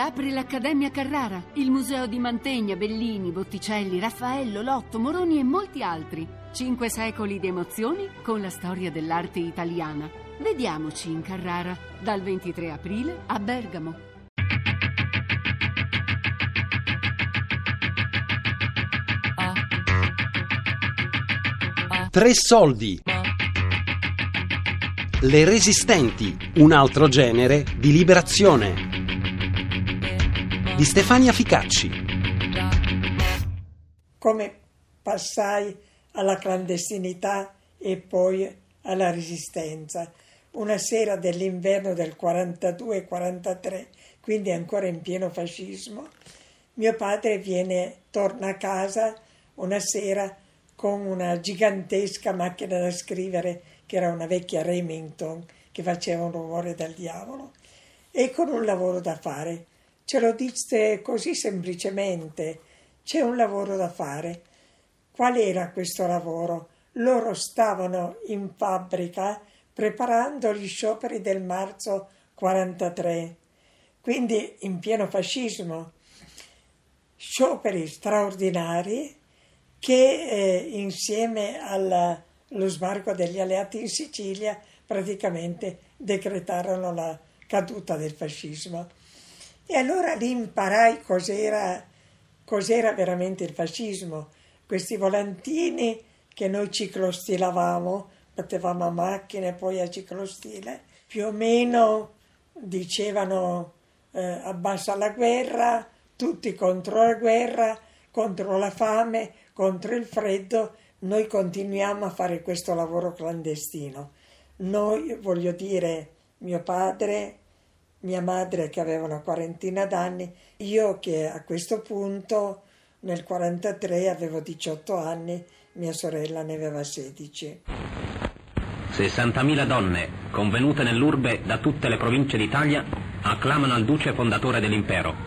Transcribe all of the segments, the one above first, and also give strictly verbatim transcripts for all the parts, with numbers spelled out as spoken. riapre l'Accademia Carrara, il Museo di Mantegna, Bellini, Botticelli, Raffaello, Lotto, Moroni e molti altri. Cinque secoli di emozioni con la storia dell'arte italiana. Vediamoci in Carrara, dal ventitré aprile a Bergamo. Tre soldi. Le resistenti, un altro genere di liberazione, di Stefania Ficacci. Come passai alla clandestinità e poi alla resistenza. Una sera dell'inverno del quarantadue quarantatré, quindi ancora in pieno fascismo, mio padre viene, torna a casa una sera con una gigantesca macchina da scrivere, che era una vecchia Remington, che faceva un rumore del diavolo, e con un lavoro da fare. Ce lo disse così semplicemente, c'è un lavoro da fare. Qual era questo lavoro? Loro stavano in fabbrica preparando gli scioperi del marzo quarantatré, quindi in pieno fascismo. Scioperi straordinari, che eh, insieme alla, allo sbarco degli alleati in Sicilia praticamente decretarono la caduta del fascismo. E allora lì imparai cos'era, cos'era veramente il fascismo. Questi volantini che noi ciclostilavamo, battevamo a macchina e poi a ciclostile, più o meno dicevano eh, abbassa la guerra, tutti contro la guerra, contro la fame, contro il freddo. Noi continuiamo a fare questo lavoro clandestino. Noi, voglio dire, mio padre, mia madre che aveva una quarantina d'anni, io che a questo punto nel quarantatré avevo diciotto anni, mia sorella ne aveva sedici. sessantamila donne, convenute nell'urbe da tutte le province d'Italia, acclamano il duce fondatore dell'impero.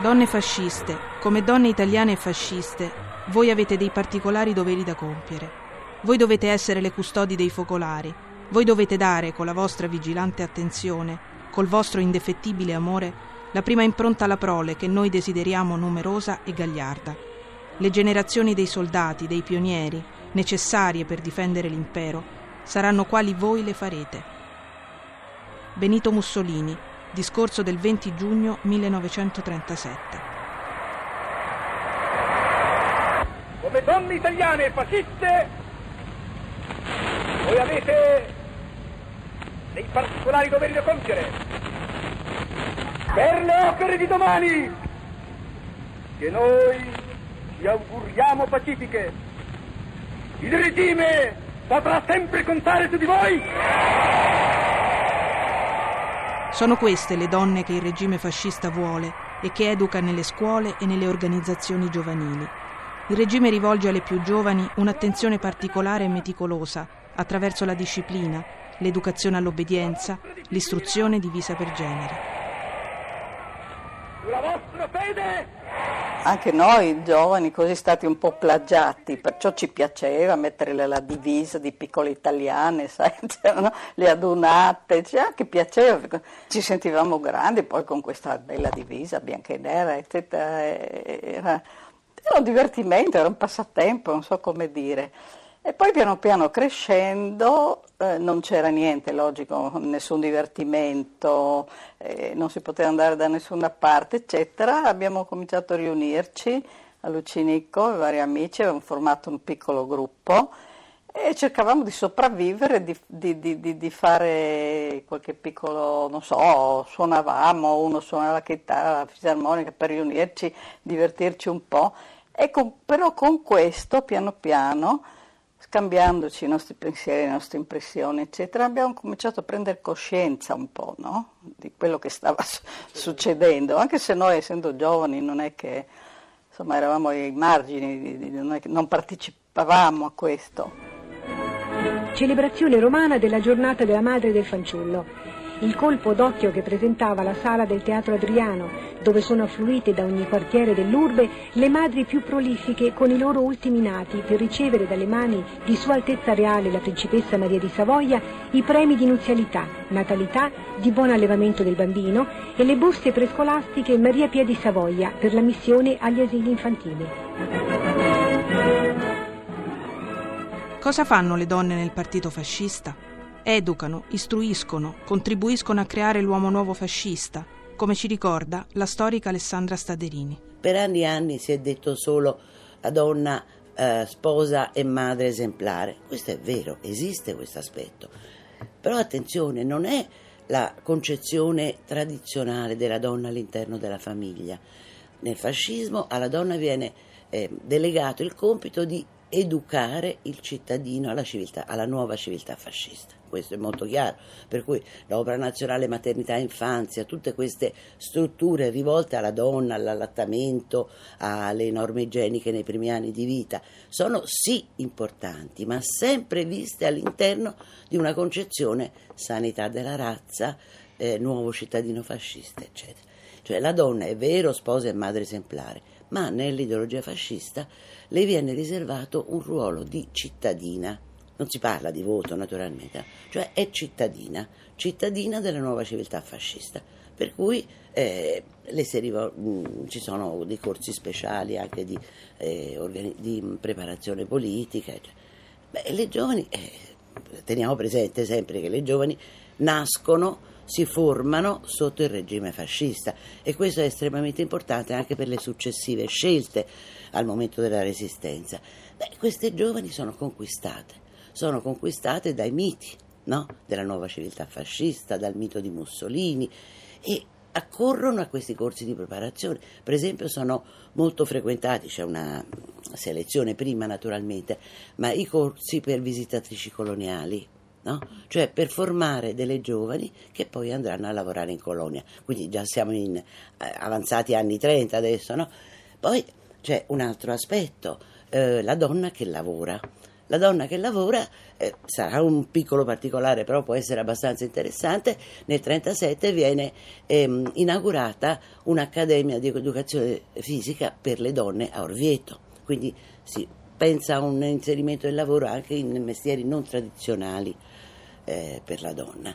Donne fasciste, come donne italiane fasciste, voi avete dei particolari doveri da compiere. Voi dovete essere le custodi dei focolari, voi dovete dare, con la vostra vigilante attenzione, col vostro indefettibile amore, la prima impronta alla prole che noi desideriamo numerosa e gagliarda. Le generazioni dei soldati, dei pionieri, necessarie per difendere l'impero, saranno quali voi le farete. Benito Mussolini, discorso del venti giugno millenovecentotrentasette. Come donne italiane fasciste, voi avete dei particolari doveri da compiere per le opere di domani, che noi ci auguriamo pacifiche. Il regime potrà sempre contare su di voi. Sono queste le donne che il regime fascista vuole e che educa nelle scuole e nelle organizzazioni giovanili. Il regime rivolge alle più giovani un'attenzione particolare e meticolosa attraverso la disciplina, l'educazione all'obbedienza, l'istruzione divisa per genere. La vostra fede! Anche noi giovani così stati un po' plagiati, perciò ci piaceva mettere la divisa di piccole italiane, sai, c'erano le adunate, ci anche piaceva, ci sentivamo grandi poi con questa bella divisa bianca e nera, eccetera. Era, era un divertimento, era un passatempo, non so come dire. E poi piano piano crescendo eh, non c'era niente, logico, nessun divertimento, eh, non si poteva andare da nessuna parte, eccetera. Abbiamo cominciato a riunirci a Lucinico, i vari amici, avevamo formato un piccolo gruppo e cercavamo di sopravvivere, di, di, di, di, di fare qualche piccolo, non so, suonavamo, uno suonava la chitarra, la fisarmonica per riunirci, divertirci un po'. E con, però con questo piano piano, scambiandoci i nostri pensieri, le nostre impressioni, eccetera, abbiamo cominciato a prendere coscienza un po', no? Di quello che stava su- succedendo, anche se noi, essendo giovani, non è che, insomma, eravamo ai margini, non, è che non partecipavamo a questo. Celebrazione romana della giornata della madre e del fanciullo. il colpo d'occhio che presentava la sala del Teatro Adriano, dove sono affluite da ogni quartiere dell'urbe le madri più prolifiche con i loro ultimi nati per ricevere dalle mani di Sua Altezza Reale la Principessa Maria di Savoia i premi di nuzialità, natalità, di buon allevamento del bambino e le buste prescolastiche Maria Pia di Savoia per la missione agli asili infantili. Cosa fanno le donne nel partito fascista? Educano, istruiscono, contribuiscono a creare l'uomo nuovo fascista, come ci ricorda la storica Alessandra Staderini. Per anni e anni si è detto solo la donna eh, sposa e madre esemplare. Questo è vero, esiste questo aspetto. Però attenzione, non è la concezione tradizionale della donna all'interno della famiglia. Nel fascismo alla donna viene eh, delegato il compito di educare il cittadino alla civiltà, alla nuova civiltà fascista. Questo è molto chiaro, per cui l'opera nazionale maternità e infanzia, tutte queste strutture rivolte alla donna, all'allattamento, alle norme igieniche nei primi anni di vita, sono sì importanti, ma sempre viste all'interno di una concezione sanità della razza, eh, nuovo cittadino fascista, eccetera. Cioè la donna è vero sposa e madre esemplare, ma nell'ideologia fascista le viene riservato un ruolo di cittadina, non si parla di voto naturalmente, cioè è cittadina, cittadina della nuova civiltà fascista, per cui eh, le serivo, mh, ci sono dei corsi speciali anche di, eh, organi- di preparazione politica. Beh, le giovani, eh, teniamo presente sempre che le giovani nascono, si formano sotto il regime fascista e questo è estremamente importante anche per le successive scelte al momento della resistenza. Beh, queste giovani sono conquistate, sono conquistate dai miti, no? Della nuova civiltà fascista, dal mito di Mussolini e accorrono a questi corsi di preparazione. Per esempio sono molto frequentati, c'è una selezione prima naturalmente, ma i corsi per visitatrici coloniali, no? Cioè per formare delle giovani che poi andranno a lavorare in colonia, quindi già siamo in eh, avanzati anni trenta adesso, no? Poi c'è un altro aspetto, eh, la donna che lavora, la donna che lavora eh, sarà un piccolo particolare però può essere abbastanza interessante. Nel trentasette viene ehm, inaugurata un'accademia di educazione fisica per le donne a Orvieto, quindi si pensa a un inserimento del lavoro anche in mestieri non tradizionali eh, per la donna.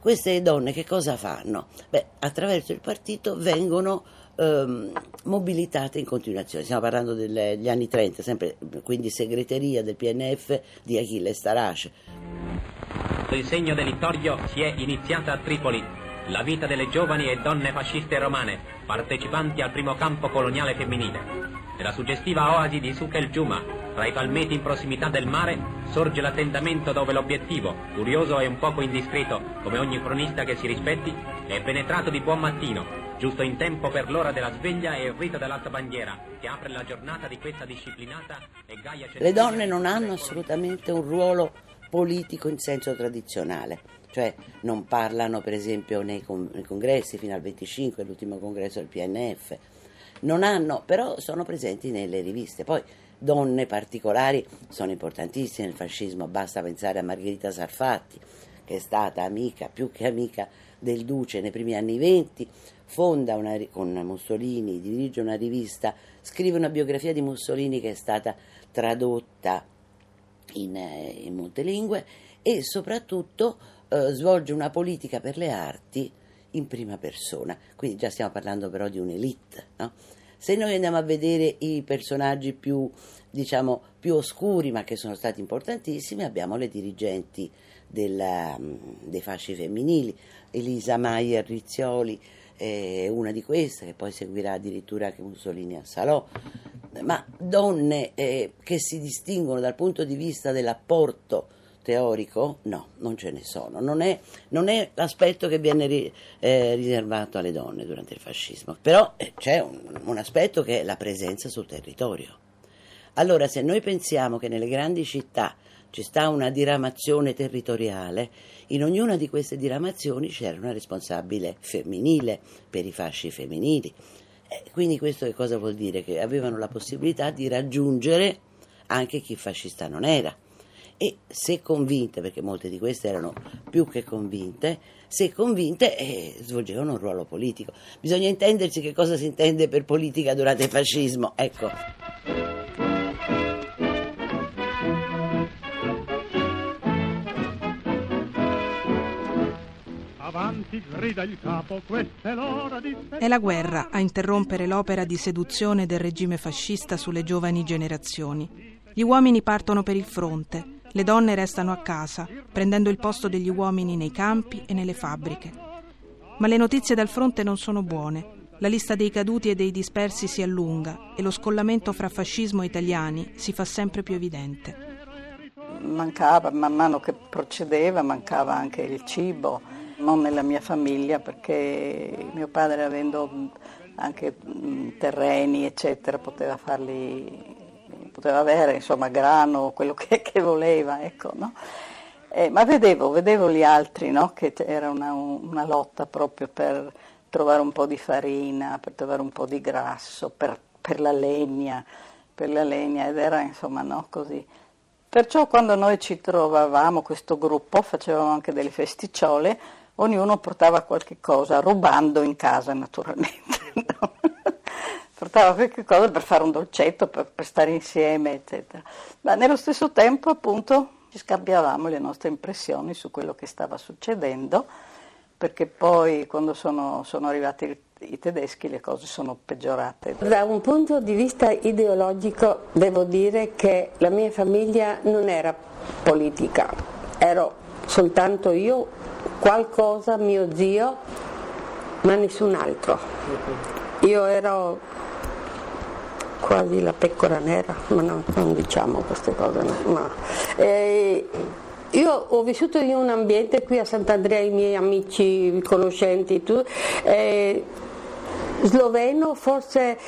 Queste donne che cosa fanno? Beh, attraverso il partito vengono ehm, mobilitate in continuazione, stiamo parlando degli anni trenta, sempre, quindi segreteria del P N F di Achille Starace. Sul segno del Littorio si è iniziata a Tripoli la vita delle giovani e donne fasciste romane partecipanti al primo campo coloniale femminile. Nella suggestiva oasi di Souk El Juma, tra i palmeti in prossimità del mare, sorge l'attendamento dove l'obiettivo, curioso e un poco indiscreto, come ogni cronista che si rispetti, è penetrato di buon mattino, giusto in tempo per l'ora della sveglia e il rito dell'alta bandiera, che apre la giornata di questa disciplinata e gaia... Le donne non hanno assolutamente un ruolo politico in senso tradizionale, cioè non parlano per esempio nei congressi, fino al venticinque, l'ultimo congresso del P N F... Non hanno, però sono presenti nelle riviste. Poi donne particolari sono importantissime nel fascismo, basta pensare a Margherita Sarfatti, che è stata amica, più che amica del Duce nei primi anni venti, fonda una, con Mussolini, dirige una rivista, scrive una biografia di Mussolini che è stata tradotta in, in molte lingue e soprattutto eh, svolge una politica per le arti in prima persona, quindi già stiamo parlando però di un'elite, no? Se noi andiamo a vedere i personaggi più, diciamo, più oscuri ma che sono stati importantissimi, abbiamo le dirigenti della, dei fasci femminili, Elisa Maier-Rizioli è una di queste, che poi seguirà addirittura anche Mussolini a Salò, ma donne eh, che si distinguono dal punto di vista dell'apporto teorico? No, non ce ne sono, non è, non è l'aspetto che viene ri, eh, riservato alle donne durante il fascismo, però eh, c'è un, un aspetto che è la presenza sul territorio. Allora, se noi pensiamo che nelle grandi città ci sta una diramazione territoriale, in ognuna di queste diramazioni c'era una responsabile femminile per i fasci femminili, eh, quindi questo che cosa vuol dire? Che avevano la possibilità di raggiungere anche chi fascista non era. e se convinte, perché molte di queste erano più che convinte, se convinte eh, svolgevano un ruolo politico. Bisogna intendersi che cosa si intende per politica durante il fascismo, ecco. Avanti, grida il capo, questa è l'ora di... È la guerra a interrompere l'opera di seduzione del regime fascista sulle giovani generazioni. Gli uomini partono per il fronte. Le donne restano a casa, prendendo il posto degli uomini nei campi e nelle fabbriche. Ma le notizie dal fronte non sono buone. La lista dei caduti e dei dispersi si allunga e lo scollamento fra fascismo e italiani si fa sempre più evidente. Mancava, man mano che procedeva, mancava anche il cibo. Non nella mia famiglia, perché mio padre, avendo anche terreni, eccetera, poteva farli... poteva avere, insomma, grano, quello che, che voleva, ecco, no? Eh, ma vedevo, vedevo gli altri, no? Che era una, una lotta proprio per trovare un po' di farina, per trovare un po' di grasso, per, per la legna, per la legna, ed era, insomma, no, così. Perciò quando noi ci trovavamo, questo gruppo, facevamo anche delle festicciole, ognuno portava qualche cosa, rubando in casa, naturalmente, no? Portava qualche cosa per fare un dolcetto, per, per stare insieme, eccetera. Ma nello stesso tempo, appunto, ci scambiavamo le nostre impressioni su quello che stava succedendo, perché poi, quando sono, sono arrivati i, i tedeschi, le cose sono peggiorate. Da un punto di vista ideologico, devo dire che la mia famiglia non era politica, ero soltanto io, qualcosa, mio zio, ma nessun altro. Io ero quasi la pecora nera, ma no, non diciamo queste cose, no. E io ho vissuto in un ambiente qui a Sant'Andrea, i miei amici, conoscenti, tu, e sloveno, forse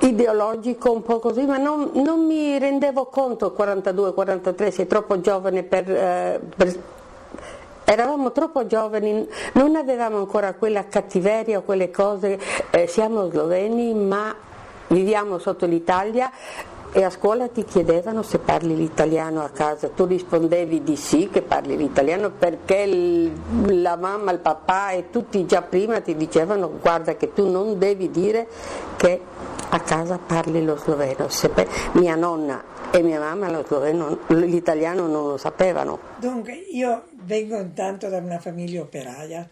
ideologico un po' così, ma non, non mi rendevo conto, quarantadue quarantatré, sei troppo giovane per... Eh, per eravamo troppo giovani, non avevamo ancora quella cattiveria o quelle cose, eh, siamo sloveni ma viviamo sotto l'Italia e a scuola ti chiedevano se parli l'italiano a casa, tu rispondevi di sì che parli l'italiano perché il, la mamma, il papà e tutti già prima ti dicevano guarda che tu non devi dire che a casa parli lo sloveno, per, mia nonna e mia mamma lo sloveno, l'italiano non lo sapevano. Dunque io vengo intanto da una famiglia operaia,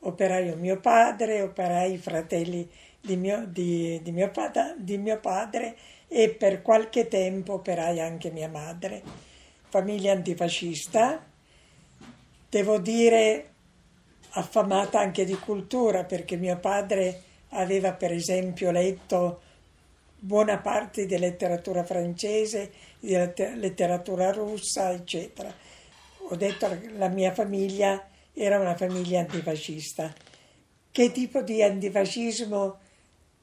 operaio mio padre, operai i fratelli di mio, di, di, mio, di mio padre e per qualche tempo operai anche mia madre, famiglia antifascista, devo dire affamata anche di cultura perché mio padre aveva per esempio letto buona parte di letteratura francese, di letteratura russa, eccetera. Ho detto che la mia famiglia era una famiglia antifascista. Che tipo di antifascismo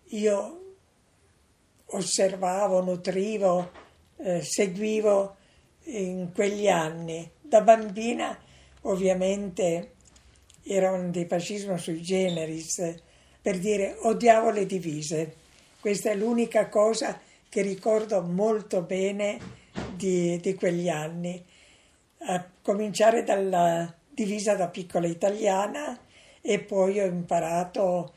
io osservavo, nutrivo, eh, seguivo in quegli anni? Da bambina ovviamente era un antifascismo sui generis, per dire odiavo le divise. Questa è l'unica cosa che ricordo molto bene di, di quegli anni, a cominciare dalla divisa da piccola italiana e poi ho imparato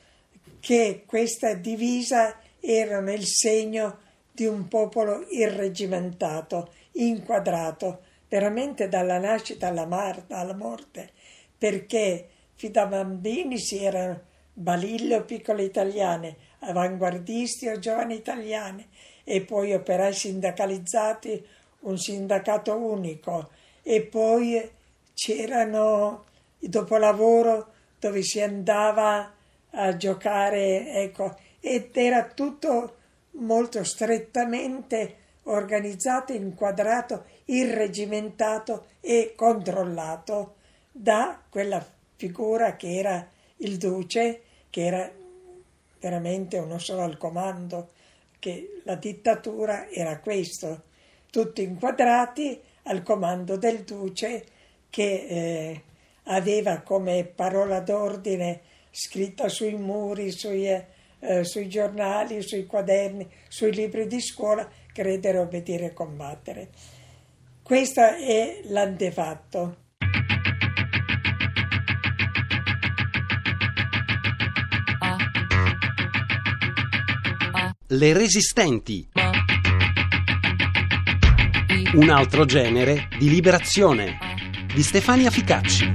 che questa divisa era nel segno di un popolo irregimentato, inquadrato, veramente dalla nascita alla, mar- alla morte, perché fin da bambini si erano balille o piccole italiane, avanguardisti o giovani italiani e poi operai sindacalizzati, un sindacato unico e poi c'erano i dopolavoro dove si andava a giocare, ecco, ed era tutto molto strettamente organizzato, inquadrato, irregimentato e controllato da quella figura che era il duce, che era veramente uno solo al comando, che la dittatura era questo, tutti inquadrati al comando del duce che eh, aveva come parola d'ordine scritta sui muri, sui, eh, sui giornali, sui quaderni, sui libri di scuola, credere, obbedire e combattere. Questa è l'antefatto. Le resistenti. Un altro genere di liberazione di Stefania Ficacci.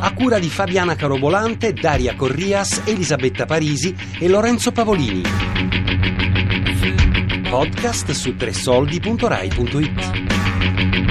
A cura di Fabiana Carobolante, Daria Corrias, Elisabetta Parisi e Lorenzo Pavolini. Podcast su tre soldi punto rai punto it.